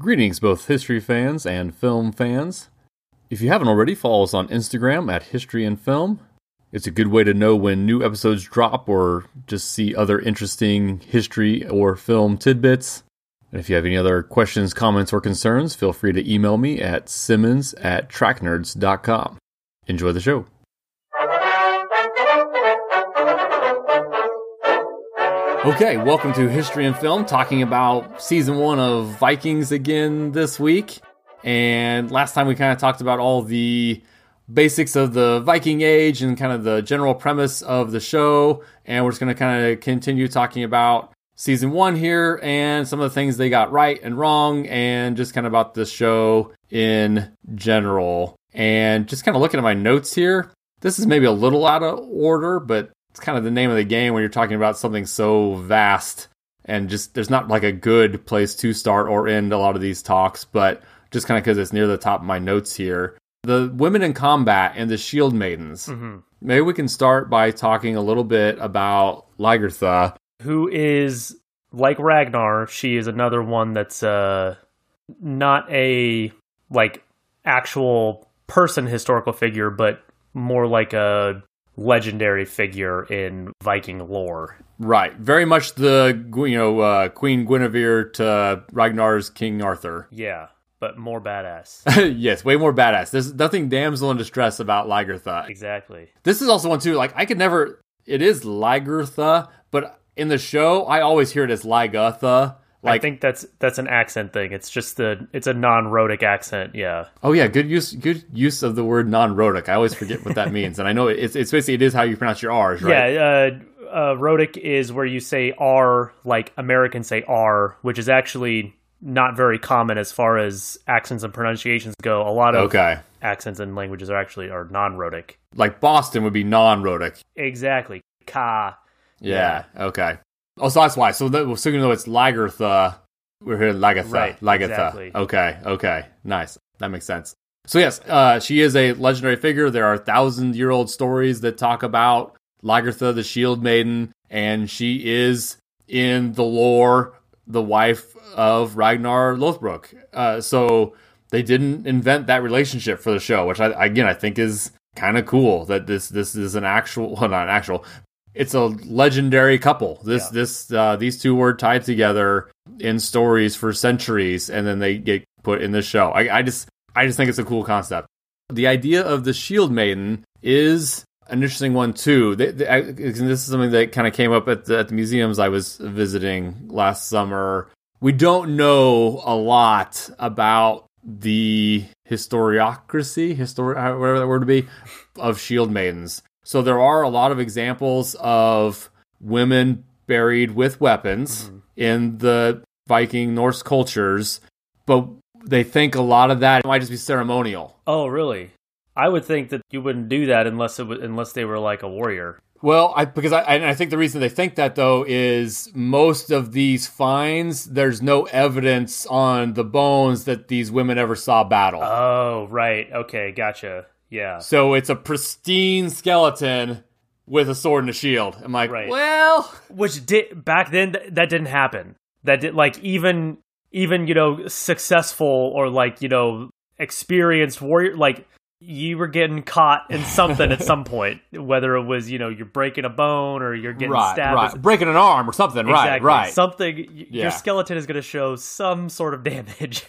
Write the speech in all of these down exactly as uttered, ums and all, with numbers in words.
Greetings both history fans and film fans. If you haven't already, follow us on Instagram at History and Film. It's a good way to know when new episodes drop or just see other interesting history or film tidbits. And if you have any other questions, comments, or concerns, feel free to email me at simmons at tracknerds.com. Enjoy the show. Okay, welcome to History and Film, talking about season one of Vikings again this week. And last time we kind of talked about all the basics of the Viking Age and kind of the general premise of the show. And we're just going to kind of continue talking about season one here and some of the things they got right and wrong and just kind of about the show in general. And just kind of looking at my notes here, this is maybe a little out of order, but it's kind of the name of the game when you're talking about something so vast, and just there's not like a good place to start or end a lot of these talks, but just kind of because it's near the top of my notes here. The women in combat and the shield maidens. Mm-hmm. Maybe we can start by talking a little bit about Lagertha, who is, like Ragnar, she is another one that's uh, not a like actual person historical figure, but more like a legendary figure in Viking lore. Right. Very much the, you know, uh, Queen Guinevere to Ragnar's King Arthur. Yeah, but more badass. Yes, way more badass. There's nothing damsel in distress about Lagertha. Exactly. This is also one, too, like, I could never... It is Lagertha, but in the show, I always hear it as Lagatha. Like, I think that's that's an accent thing. It's just the it's a non-rhotic accent, yeah. Oh yeah, good use good use of the word non-rhotic. I always forget what that means, and I know it's it's basically it is how you pronounce your R's, right? Yeah, uh, uh, rhotic is where you say R, like Americans say R, which is actually not very common as far as accents and pronunciations go. A lot of okay. accents and languages are actually are non-rhotic. Like Boston would be non-rhotic. Exactly, ka. Yeah. yeah. Okay. Oh, so that's why. So, that, so even though it's Lagertha, we're here Lagertha. Right, Lagertha. Exactly. Okay, okay. Nice. That makes sense. So yes, uh, she is a legendary figure. There are thousand-year-old stories that talk about Lagertha, the shield maiden, and she is, in the lore, the wife of Ragnar Lothbrok. Uh, so they didn't invent that relationship for the show, which, I, again, I think is kind of cool that this this is an actual, well, not an actual, it's a legendary couple. This, yeah. this, uh, these two were tied together in stories for centuries, and then they get put in the show. I, I just, I just think it's a cool concept. The idea of the shield maiden is an interesting one too. They, they, I, this is something that kind of came up at the, at the museums I was visiting last summer. We don't know a lot about the historiocracy, histori- whatever that word would be, of shield maidens. So there are a lot of examples of women buried with weapons mm-hmm. in the Viking Norse cultures, but they think a lot of that might just be ceremonial. Oh, really? I would think that you wouldn't do that unless it was, unless they were like a warrior. Well, I, because I, I think the reason they think that, though, is most of these finds, there's no evidence on the bones that these women ever saw battle. Oh, right. Okay, gotcha. Yeah. So it's a pristine skeleton with a sword and a shield. I'm like, right. well, which did back then th- that didn't happen. That did like even even you know successful or like you know experienced warrior, like you were getting caught in something at some point, whether it was you know you're breaking a bone or you're getting right, stabbed, right. breaking an arm or something. Exactly. Right, right. Something. Y- yeah. Your skeleton is going to show some sort of damage.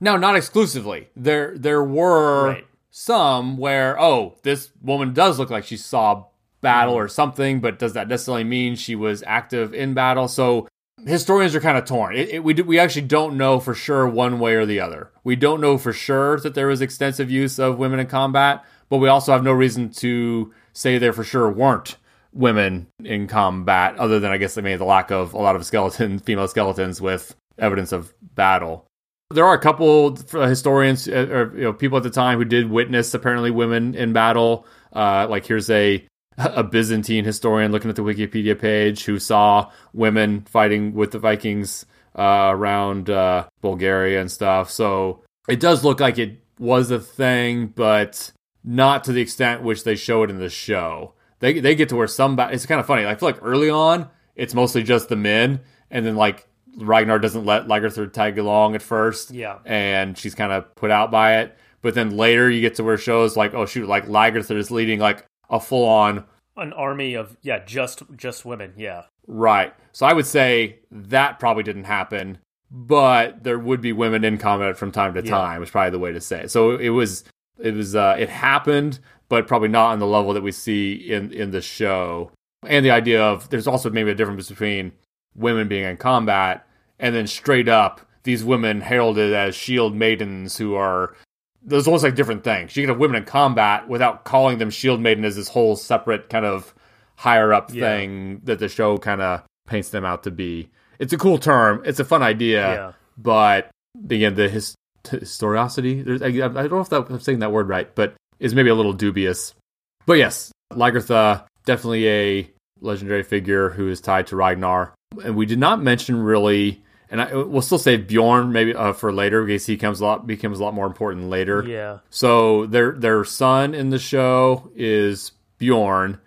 No, not exclusively. There, there were. Right. Some where, oh, this woman does look like she saw battle or something, but does that necessarily mean she was active in battle? So historians are kind of torn. It, it, we do, we actually don't know for sure one way or the other. We don't know for sure that there was extensive use of women in combat, but we also have no reason to say there for sure weren't women in combat, other than, I guess, I mean, the lack of a lot of skeleton, female skeletons with evidence of battle. There are a couple historians or you know, people at the time who did witness apparently women in battle. Uh, like here's a a Byzantine historian looking at the Wikipedia page who saw women fighting with the Vikings uh, around uh, Bulgaria and stuff. So it does look like it was a thing, but not to the extent which they show it in the show. They they get to where some ba- it's kind of funny. I feel like early on it's mostly just the men, and then like Ragnar doesn't let Lagertha tag along at first. Yeah. And she's kind of put out by it. But then later you get to where it shows like, oh shoot, like Lagertha is leading like a full on an army of yeah, just just women, yeah. Right. So I would say that probably didn't happen, but there would be women in combat from time to yeah. time, is probably the way to say it. So it was it was uh, it happened, but probably not on the level that we see in, in the show. And the idea of there's also maybe a difference between women being in combat and then straight up these women heralded as shield maidens who are those almost like different things. You can have women in combat without calling them shield maiden as this whole separate kind of higher up yeah. thing that the show kind of paints them out to be. It's a cool term. It's a fun idea. Yeah. But again, the his, historicity, there's, I, I don't know if that, I'm saying that word right, but is maybe a little dubious. But yes, Lagertha, definitely a legendary figure who is tied to Ragnar. And we did not mention really, and I, we'll still save Bjorn maybe uh, for later because he comes a lot, becomes a lot more important later. Yeah. So their their son in the show is Bjorn,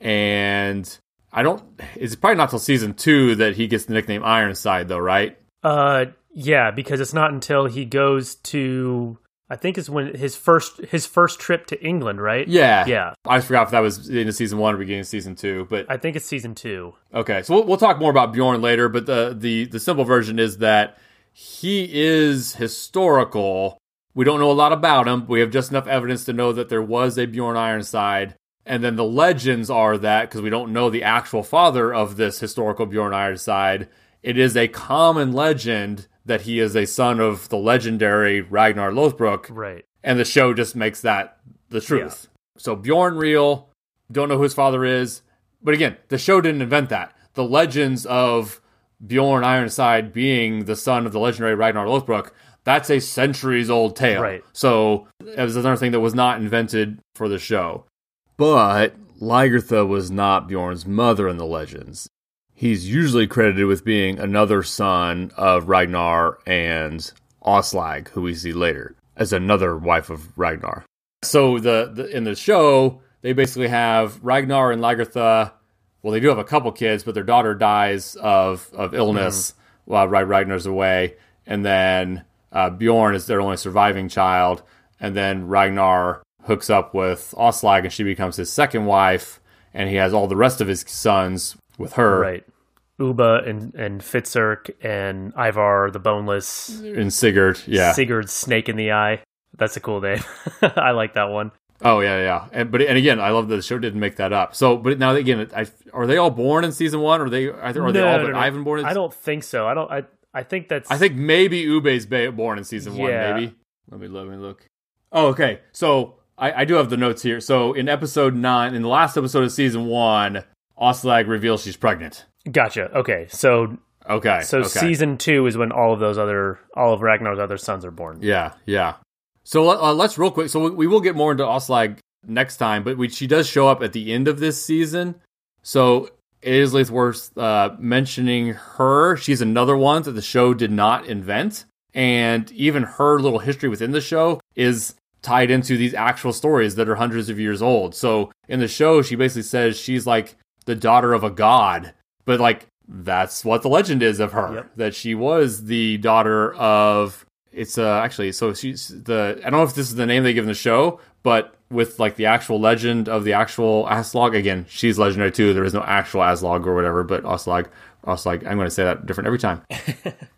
and I don't. It's probably not till season two that he gets the nickname Ironside, though, right? Uh, yeah, because it's not until he goes to, I think it's when his first his first trip to England, right? Yeah, yeah. I forgot if that was in season one or beginning of season two, but I think it's season two. Okay, so we'll, we'll talk more about Bjorn later, but the, the the simple version is that he is historical. We don't know a lot about him. But we have just enough evidence to know that there was a Bjorn Ironside, and then the legends are that because we don't know the actual father of this historical Bjorn Ironside, it is a common legend that he is a son of the legendary Ragnar Lothbrok. Right. And the show just makes that the truth. Yeah. So Bjorn real, don't know who his father is. But again, the show didn't invent that. The legends of Bjorn Ironside being the son of the legendary Ragnar Lothbrok, that's a centuries old tale. Right. So it was another thing that was not invented for the show. But Lagertha was not Bjorn's mother in the legends. He's usually credited with being another son of Ragnar and Aslaug, who we see later, as another wife of Ragnar. So the, the in the show, they basically have Ragnar and Lagertha. Well, they do have a couple kids, but their daughter dies of, of illness mm-hmm. while Ragnar's away. And then uh, Bjorn is their only surviving child. And then Ragnar hooks up with Aslaug, and she becomes his second wife. And he has all the rest of his sons with her. Right. Ubbe and, and Fitzurk and Ivar the Boneless. And Sigurd, yeah. Sigurd Snake in the Eye. That's a cool name. I like that one. Oh, yeah, yeah. And but and again, I love that the show didn't make that up. So, but now again, I, are they all born in season one? Or are they, are they no, all no, but no. Ivan born in season one? I don't think so. I don't, I, I think that's. I think maybe Ubbe's born in season yeah. one, maybe. Let me, let me look. Oh, okay. So, I, I do have the notes here. So, in episode nine, in the last episode of season one, Aslaug reveals she's pregnant. Gotcha. Okay. So okay. So okay. season two is when all of those other, all of Ragnar's other sons are born. Yeah. Yeah. So uh, let's real quick. So we, we will get more into Aslaug next time, but we, she does show up at the end of this season. So it is worth uh, mentioning her. She's another one that the show did not invent. And even her little history within the show is tied into these actual stories that are hundreds of years old. So in the show, she basically says she's like the daughter of a god, but like that's what the legend is of her, yep. that she was the daughter of it's uh, actually so she's the I don't know if this is the name they give in the show, but with like the actual legend of the actual Aslaug, again she's legendary too. There is no actual Aslaug or whatever, but Aslaug, Aslaug. I'm going to say that different every time.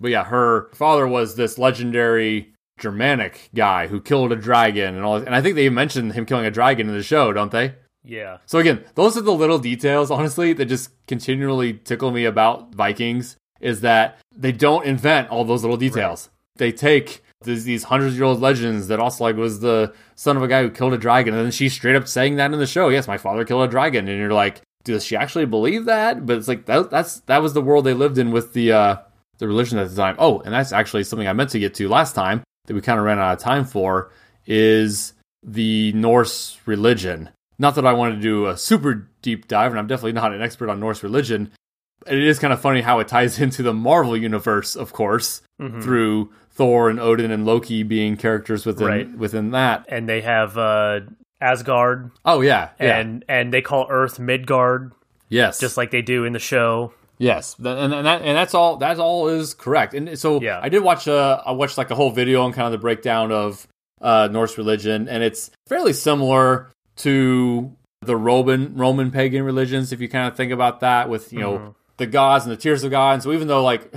But yeah, her father was this legendary Germanic guy who killed a dragon and all, and I think they mentioned him killing a dragon in the show, don't they? Yeah. So again, those are the little details, honestly, that just continually tickle me about Vikings, is that they don't invent all those little details. Right. They take these, these hundred-year-old legends that Aslaug was the son of a guy who killed a dragon, and then she's straight up saying that in the show. Yes, my father killed a dragon. And you're like, does she actually believe that? But it's like, that, that's that was the world they lived in with the, uh, the religion at the time. Oh, and that's actually something I meant to get to last time that we kind of ran out of time for, is the Norse religion. Not that I want to do a super deep dive, and I'm definitely not an expert on Norse religion. It is kind of funny how it ties into the Marvel universe, of course, mm-hmm. through Thor and Odin and Loki being characters within right. within that. And they have uh, Asgard. Oh, yeah. yeah. And and they call Earth Midgard. Yes. Just like they do in the show. Yes, and and, that, and that's all. That's all is correct. And so yeah. I did watch. Uh, I watched like a whole video on kind of the breakdown of uh, Norse religion, and it's fairly similar to the Roman Roman pagan religions. If you kind of think about that, with you mm-hmm. know the gods and the tiers of God. And so even though like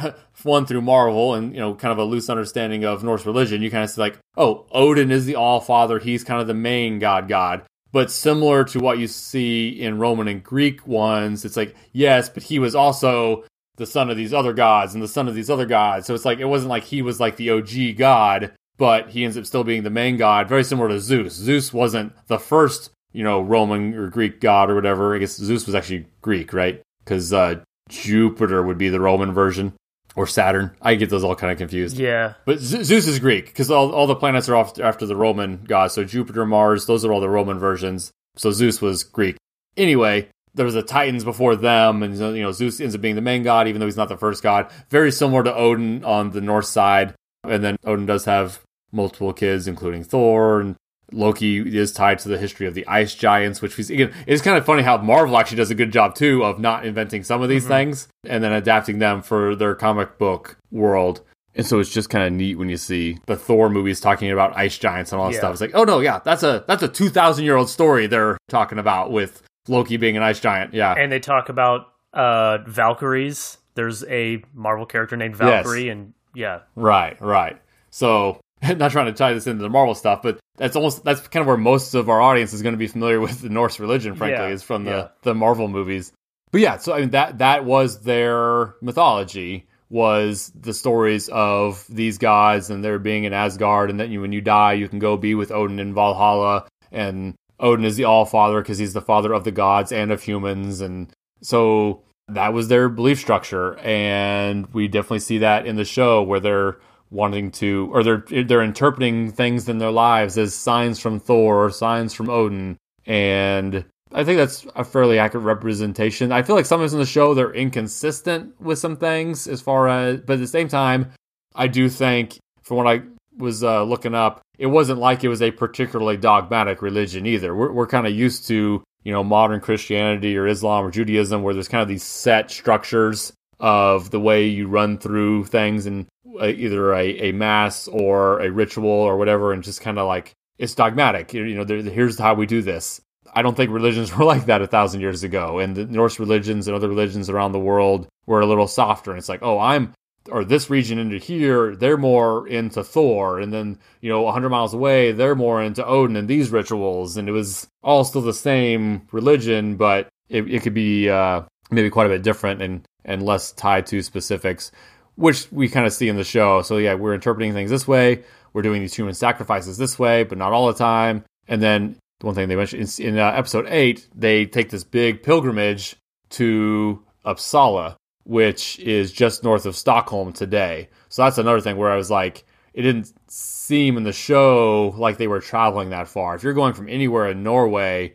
one through Marvel, and you know kind of a loose understanding of Norse religion, you kind of see like, oh, Odin is the All Father. He's kind of the main god god. But similar to what you see in Roman and Greek ones, it's like, yes, but he was also the son of these other gods and the son of these other gods. So it's like, it wasn't like he was like the O G god, but he ends up still being the main god, very similar to Zeus. Zeus wasn't the first, you know, Roman or Greek god or whatever. I guess Zeus was actually Greek, right? Because uh, Jupiter would be the Roman version. Or Saturn. I get those all kind of confused. Yeah. But Z- Zeus is Greek, because all, all the planets are off after the Roman gods. So Jupiter, Mars, those are all the Roman versions. So Zeus was Greek. Anyway, there was the Titans before them, and you know Zeus ends up being the main god, even though he's not the first god. Very similar to Odin on the Norse side. And then Odin does have multiple kids, including Thor, and Loki is tied to the history of the ice giants, which is, again, it's kind of funny how Marvel actually does a good job too of not inventing some of these mm-hmm. things and then adapting them for their comic book world. And so it's just kind of neat when you see the Thor movies talking about ice giants and all that yeah. stuff. It's like, oh no, yeah, that's a that's a two thousand year old story they're talking about with Loki being an ice giant. Yeah. And they talk about uh, Valkyries. There's a Marvel character named Valkyrie yes. and yeah. Right, right. So not trying to tie this into the Marvel stuff, but that's almost that's kind of where most of our audience is going to be familiar with the Norse religion, frankly, yeah, is from the, yeah. the Marvel movies. But yeah, so I mean that that was their mythology, was the stories of these gods and their being in Asgard, and that you, when you die, you can go be with Odin in Valhalla, and Odin is the All-Father because he's the father of the gods and of humans, and so that was their belief structure, and we definitely see that in the show where they're wanting to, or they're they're interpreting things in their lives as signs from Thor or signs from Odin, and I think that's a fairly accurate representation. I feel like sometimes in the show they're inconsistent with some things, as far as, but at the same time, I do think from what I was uh, looking up, it wasn't like it was a particularly dogmatic religion either. We're we're kind of used to you know modern Christianity or Islam or Judaism, where there's kind of these set structures of the way you run through things and either a, a mass or a ritual or whatever, and just kind of like, it's dogmatic. You know, there, here's how we do this. I don't think religions were like that a thousand years ago. And the Norse religions and other religions around the world were a little softer. And it's like, oh, I'm, or this region into here, they're more into Thor. And then, you know, one hundred miles away, they're more into Odin and these rituals. And it was all still the same religion, but it, it could be uh, maybe quite a bit different and, and less tied to specifics, which we kind of see in the show. So yeah, we're interpreting things this way. We're doing these human sacrifices this way, but not all the time. And then the one thing they mentioned in, in uh, episode eight, they take this big pilgrimage to Uppsala, which is just north of Stockholm today. So that's another thing where I was like, it didn't seem in the show like they were traveling that far. If you're going from anywhere in Norway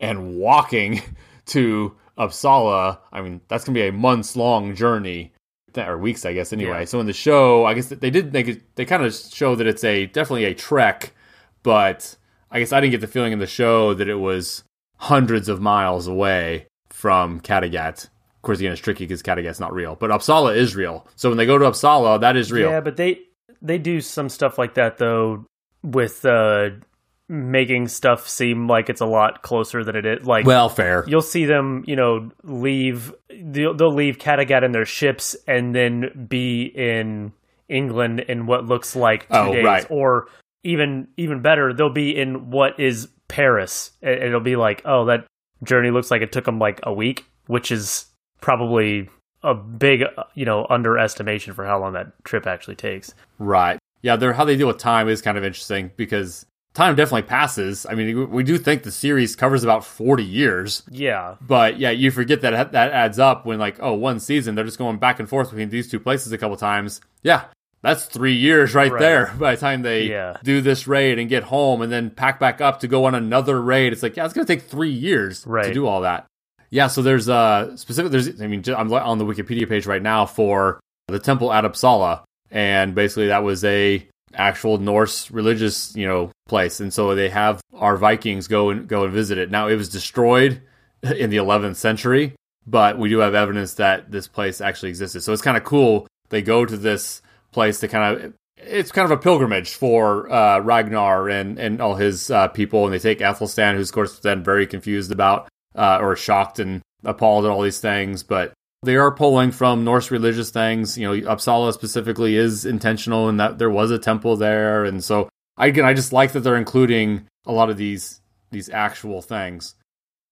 and walking to Uppsala, I mean, that's going to be a months long journey. Or weeks, I guess, anyway. Yeah. So in the show, I guess they did, they, they kind of show that it's a definitely a trek, but I guess I didn't get the feeling in the show that it was hundreds of miles away from Kattegat. Of course, again, it's tricky because Kattegat's not real, but Uppsala is real. So when they go to Uppsala, that is real. Yeah, but they, they do some stuff like that, though, with uh, making stuff seem like it's a lot closer than it is. Like, well, fair. You'll see them, you know, leave... They'll, they'll leave Kattegat in their ships and then be in England in what looks like two oh, days. Right. Or even even better, they'll be in what is Paris. And it'll be like, oh, that journey looks like it took them like a week, which is probably a big, you know, underestimation for how long that trip actually takes. Right. Yeah, they're, how they deal with time is kind of interesting because time definitely passes. I mean, we do think the series covers about forty years. Yeah. But yeah, you forget that that adds up when like, oh, one season, they're just going back and forth between these two places a couple times. Yeah, that's three years right, right. there by the time they yeah. do this raid and get home and then pack back up to go on another raid. It's like, yeah, it's going to take three years right. to do all that. Yeah, so there's a uh, specific, there's, I mean, I'm on the Wikipedia page right now for the temple at Uppsala. And basically that was a actual Norse religious, you know, place, and so they have our Vikings go and go and visit it. Now it was destroyed in the eleventh century, but we do have evidence that this place actually existed. So it's kind of cool. They go to this place to kind of, it's kind of a pilgrimage for uh, Ragnar and, and all his uh, people. And they take Athelstan, who's of course then very confused about uh, or shocked and appalled at all these things. But they are pulling from Norse religious things. You know, Uppsala specifically is intentional in that there was a temple there. And so I, again, I just like that they're including a lot of these these actual things.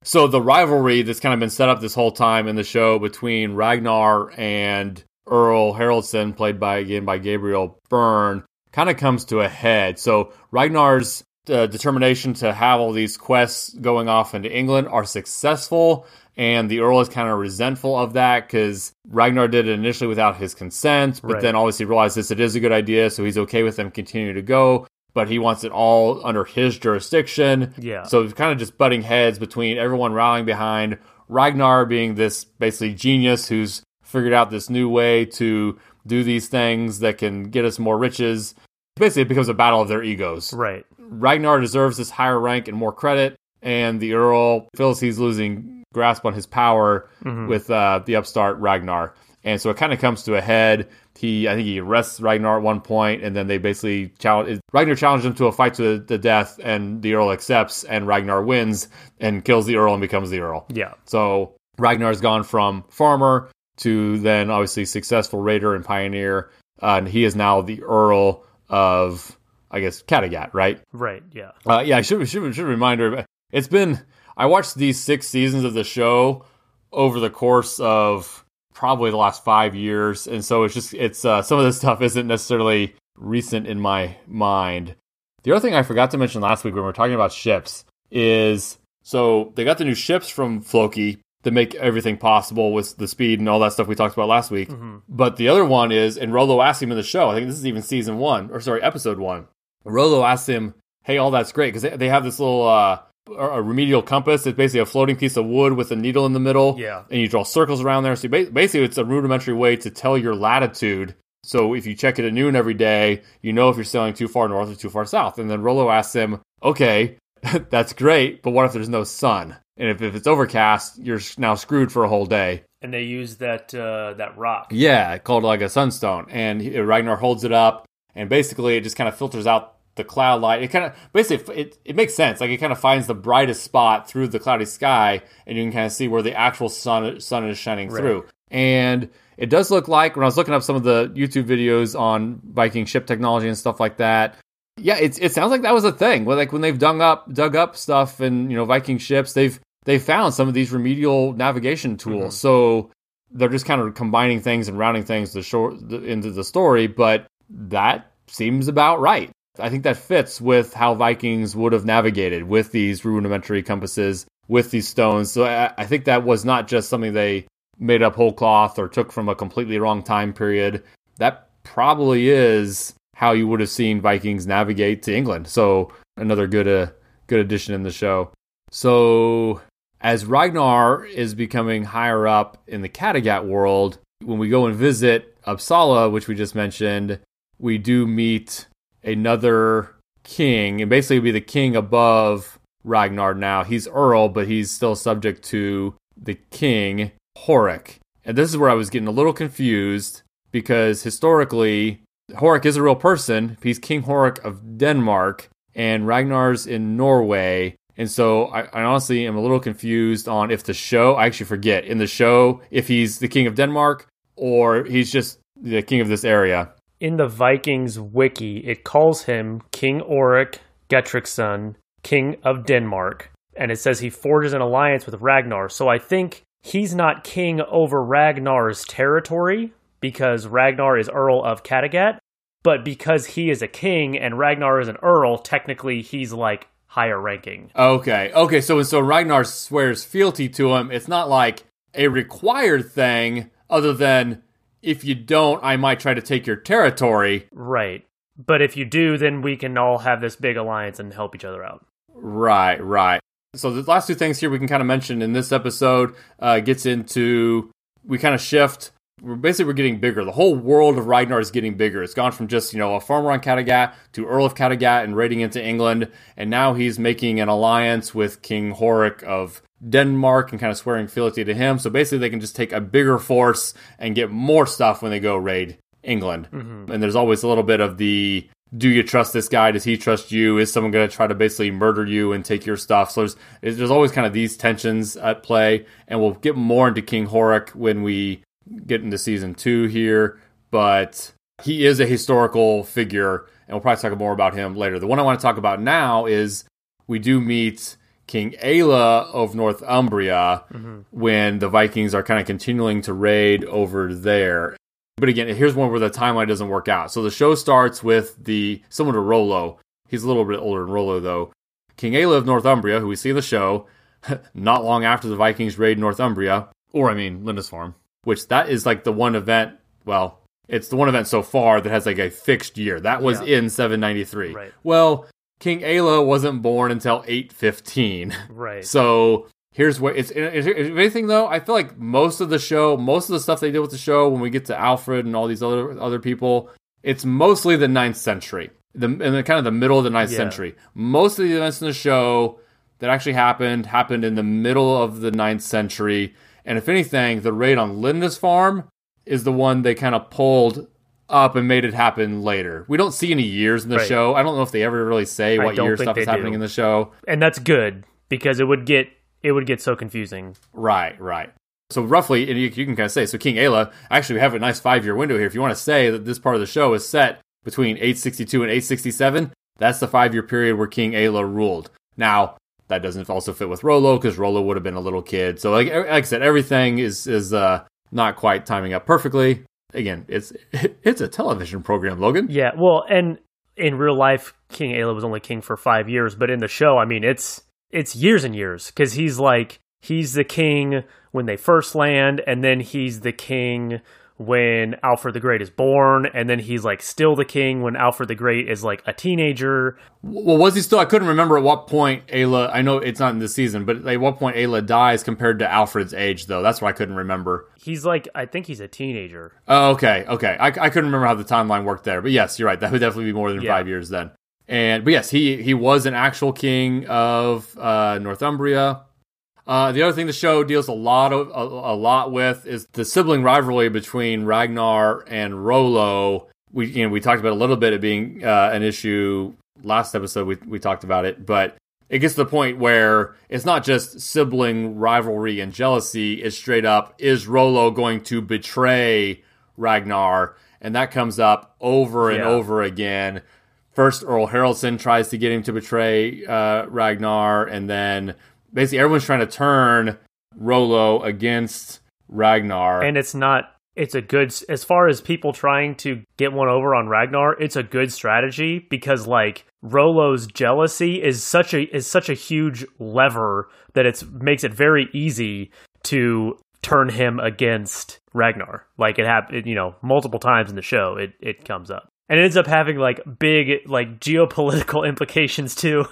So the rivalry that's kind of been set up this whole time in the show between Ragnar and Earl Haraldson, played by, again, by Gabriel Byrne, kind of comes to a head. So Ragnar's uh, determination to have all these quests going off into England are successful, and the Earl is kind of resentful of that because Ragnar did it initially without his consent, but right. then obviously realizes it is a good idea, so he's okay with them continuing to go. But he wants it all under his jurisdiction. Yeah. So it's kind of just butting heads between everyone rallying behind Ragnar being this basically genius who's figured out this new way to do these things that can get us more riches. Basically, it becomes a battle of their egos. Right. Ragnar deserves this higher rank and more credit, and the Earl feels he's losing grasp on his power mm-hmm. with uh, the upstart Ragnar. And so it kind of comes to a head. He, I think he arrests Ragnar at one point, and then they basically challenge... Ragnar challenges him to a fight to the death, and the Earl accepts, and Ragnar wins and kills the Earl and becomes the Earl. Yeah. So Ragnar's gone from farmer to then obviously successful raider and pioneer, uh, and he is now the Earl of, I guess, Kattegat, right? Right, yeah. Uh, yeah, I should, should, should remind her. It's been... I watched these six seasons of the show over the course of... probably the last five years, and so it's just it's uh, some of this stuff isn't necessarily recent in my mind. The other thing I forgot to mention last week when we were talking about ships is so they got the new ships from Floki that make everything possible with the speed and all that stuff we talked about last week. Mm-hmm. But the other one is, and Rollo asked him in the show, I think this is even season one, or sorry, episode one. Rollo asked him, "Hey, all that's great," because they, they have this little uh, a remedial compass. It's basically a floating piece of wood with a needle in the middle. Yeah. And you draw circles around there. So basically it's a rudimentary way to tell your latitude. So if you check it at noon every day, you know if you're sailing too far north or too far south. And then Rollo asks him, okay, that's great, but what if there's no sun? And if, if it's overcast, you're now screwed for a whole day. And they use that uh, that rock. Yeah, called like a sunstone. And he, Ragnar holds it up, and basically it just kind of filters out the cloud light. It kind of basically it, it makes sense. Like it kind of finds the brightest spot through the cloudy sky, and you can kind of see where the actual sun sun is shining right. through. And it does look like when I was looking up some of the YouTube videos on Viking ship technology and stuff like that. Yeah, it it sounds like that was a thing. Well, like when they've dug up dug up stuff and you know Viking ships, they've they found some of these remedial navigation tools. Mm-hmm. So they're just kind of combining things and rounding things the short into the story, but that seems about right. I think that fits with how Vikings would have navigated with these rudimentary compasses, with these stones. So I, I think that was not just something they made up whole cloth or took from a completely wrong time period. That probably is how you would have seen Vikings navigate to England. So another good uh, good addition in the show. So as Ragnar is becoming higher up in the Kattegat world, when we go and visit Uppsala, which we just mentioned, we do meet another king, and basically be the king above Ragnar now. He's Earl, but he's still subject to the King Horik. And this is where I was getting a little confused, because historically, Horik is a real person. He's King Horik of Denmark, and Ragnar's in Norway. And so I, I honestly am a little confused on if the show, I actually forget, in the show, if he's the king of Denmark, or he's just the king of this area. In the Vikings wiki, it calls him King Ælla Getriksson, King of Denmark, and it says he forges an alliance with Ragnar. So I think he's not king over Ragnar's territory, because Ragnar is Earl of Kattegat, but because he is a king and Ragnar is an earl, technically he's like higher ranking. Okay, okay, so so Ragnar swears fealty to him. It's not like a required thing other than... if you don't, I might try to take your territory. Right. But if you do, then we can all have this big alliance and help each other out. Right, right. So the last two things here we can kind of mention in this episode uh, gets into, we kind of shift we're basically we're getting bigger. The whole world of Ragnar is getting bigger. It's gone from just, you know, a farmer on Kattegat to Earl of Kattegat and raiding into England, and now he's making an alliance with King Horik of Denmark and kind of swearing fealty to him. So basically they can just take a bigger force and get more stuff when they go raid England. Mm-hmm. And there's always a little bit of the, do you trust this guy? Does he trust you? Is someone going to try to basically murder you and take your stuff? So there's there's always kind of these tensions at play, and we'll get more into King Horik when we get into season two here, but he is a historical figure, and we'll probably talk more about him later. The one I want to talk about now is we do meet King Ælla of Northumbria mm-hmm. when the Vikings are kind of continuing to raid over there. But again, here's one where the timeline doesn't work out. So the show starts with the similar to Rollo. He's a little bit older than Rollo, though. King Ælla of Northumbria, who we see in the show, not long after the Vikings raid Northumbria, or I mean Lindisfarne, which that is like the one event, well, it's the one event so far that has like a fixed year. That was yeah. in seven ninety-three. Right. Well, King Ælla wasn't born until eight fifteen. Right. So... Here's where it's, if anything though, I feel like most of the show, most of the stuff they did with the show, when we get to Alfred and all these other other people, it's mostly the ninth century, the and the, kind of the middle of the ninth yeah. century. Most of the events in the show that actually happened happened in the middle of the ninth century, and if anything, the raid on Lindisfarne is the one they kind of pulled up and made it happen later. We don't see any years in the right. show. I don't know if they ever really say what year stuff is happening do. in the show, and that's good because it would get. It would get so confusing. Right, right. So roughly, and you, you can kind of say, so King Ælla, actually we have a nice five-year window here. If you want to say that this part of the show is set between eight sixty-two and eight sixty-seven, that's the five-year period where King Ælla ruled. Now, that doesn't also fit with Rollo, because Rollo would have been a little kid. So like, like I said, everything is is uh, not quite timing up perfectly. Again, it's it's a television program, Logan. Yeah, well, and in real life, King Ælla was only king for five years, but in the show, I mean, it's... It's years and years, because he's like, he's the king when they first land, and then he's the king when Alfred the Great is born, and then he's like still the king when Alfred the Great is like a teenager. Well, was he still? I couldn't remember at what point Ælla, I know it's not in this season, but at what point Ælla dies compared to Alfred's age, though. That's why I couldn't remember. He's like, I think he's a teenager. Oh, okay, okay. I, I couldn't remember how the timeline worked there, but yes, you're right. That would definitely be more than yeah. five years then. And but yes, he he was an actual king of uh, Northumbria. Uh, the other thing the show deals a lot of a, a lot with is the sibling rivalry between Ragnar and Rollo. We you know we talked about a little bit of being uh, an issue last episode. We we talked about it, but it gets to the point where it's not just sibling rivalry and jealousy. It's straight up, is Rollo going to betray Ragnar? And that comes up over and yeah. over again. First, Earl Haraldson tries to get him to betray uh, Ragnar, and then basically everyone's trying to turn Rollo against Ragnar. And it's not, it's a good, as far as people trying to get one over on Ragnar, it's a good strategy because like Rollo's jealousy is such a, is such a huge lever that it's makes it very easy to turn him against Ragnar. Like it happened, you know, multiple times in the show, it, it comes up. And it ends up having, like, big, like, geopolitical implications, too,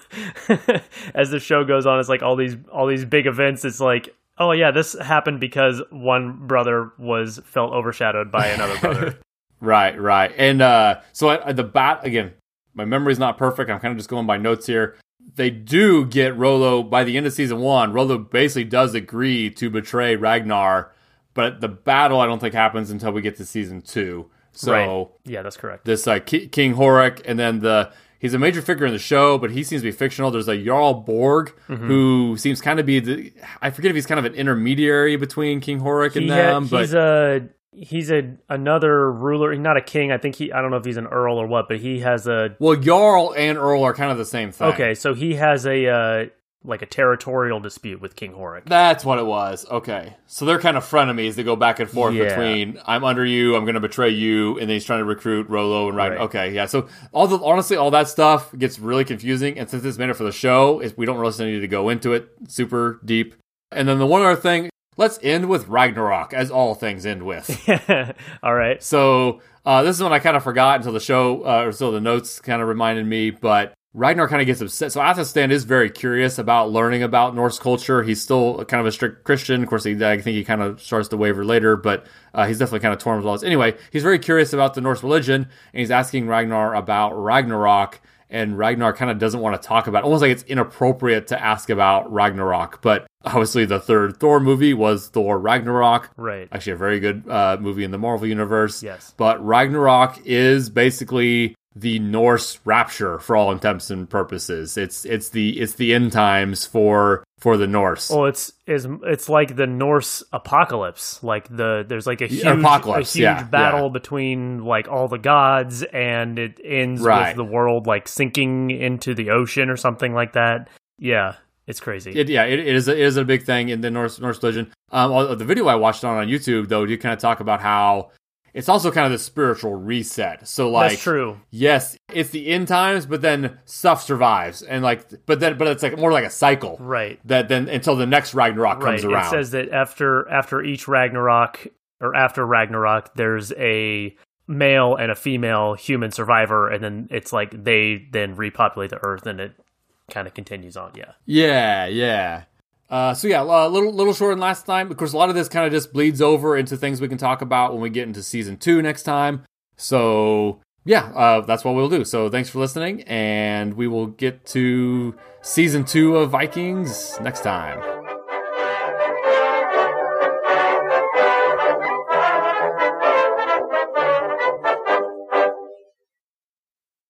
as the show goes on. It's, like, all these all these big events. It's like, oh, yeah, this happened because one brother was felt overshadowed by another brother. Right, right. And uh, so I, the bat, again, my memory's not perfect. I'm kind of just going by notes here. They do get Rollo, by the end of season one, Rollo basically does agree to betray Ragnar. But the battle, I don't think, happens until we get to season two. So right. yeah, that's correct. This uh, K- King Horik, and then the he's a major figure in the show, but he seems to be fictional. There's a Jarl Borg mm-hmm. who seems kind of be the, I forget if he's kind of an intermediary between King Horik and he them. Had, but he's a he's a another ruler, not a king. I think he I don't know if he's an earl or what, but he has a well Jarl and Earl are kind of the same thing. Okay, so he has a uh, like a territorial dispute with King Horik. That's what it was. Okay. So they're kind of frenemies that go back and forth yeah. between I'm under you, I'm going to betray you, and then he's trying to recruit Rollo and Ragnar. Right. Okay, yeah. So all the honestly, all that stuff gets really confusing, and since it's made it for the show, we don't really need to go into it super deep. And then the one other thing, let's end with Ragnarok, as all things end with. All right. So uh, this is one I kind of forgot until the show, uh, or until the notes kind of reminded me, but Ragnar kind of gets upset. So Athelstan is very curious about learning about Norse culture. He's still kind of a strict Christian. Of course, he, I think he kind of starts to waver later, but uh, he's definitely kind of torn with all this. Anyway, he's very curious about the Norse religion, and he's asking Ragnar about Ragnarok, and Ragnar kind of doesn't want to talk about it. Almost like it's inappropriate to ask about Ragnarok, but obviously the third Thor movie was Thor Ragnarok. Right. Actually a very good uh, movie in the Marvel Universe. Yes. But Ragnarok is basically the Norse rapture for all intents and purposes. It's it's the it's the end times for for the Norse. Oh, it's is it's like the Norse apocalypse. Like the there's like a huge apocalypse, a huge yeah, battle yeah. between like all the gods, and it ends right. with the world like sinking into the ocean or something like that. Yeah. It's crazy. It, yeah, it, it is. A, it is a big thing in the Norse Norse religion. Um, the video I watched on on YouTube though, you kind of talk about how it's also kind of the spiritual reset. So like, that's true. Yes, it's the end times, but then stuff survives, and like, but then, but it's like more like a cycle, right? That then until the next Ragnarok right. comes around. It says that after after each Ragnarok or after Ragnarok, there's a male and a female human survivor, and then it's like they then repopulate the earth, and it kind of continues on. Yeah. Yeah. Yeah. Uh, so yeah, a little little shorter than last time. Of course, a lot of this kind of just bleeds over into things we can talk about when we get into season two next time. So yeah, uh, that's what we'll do. So thanks for listening, and we will get to season two of Vikings next time.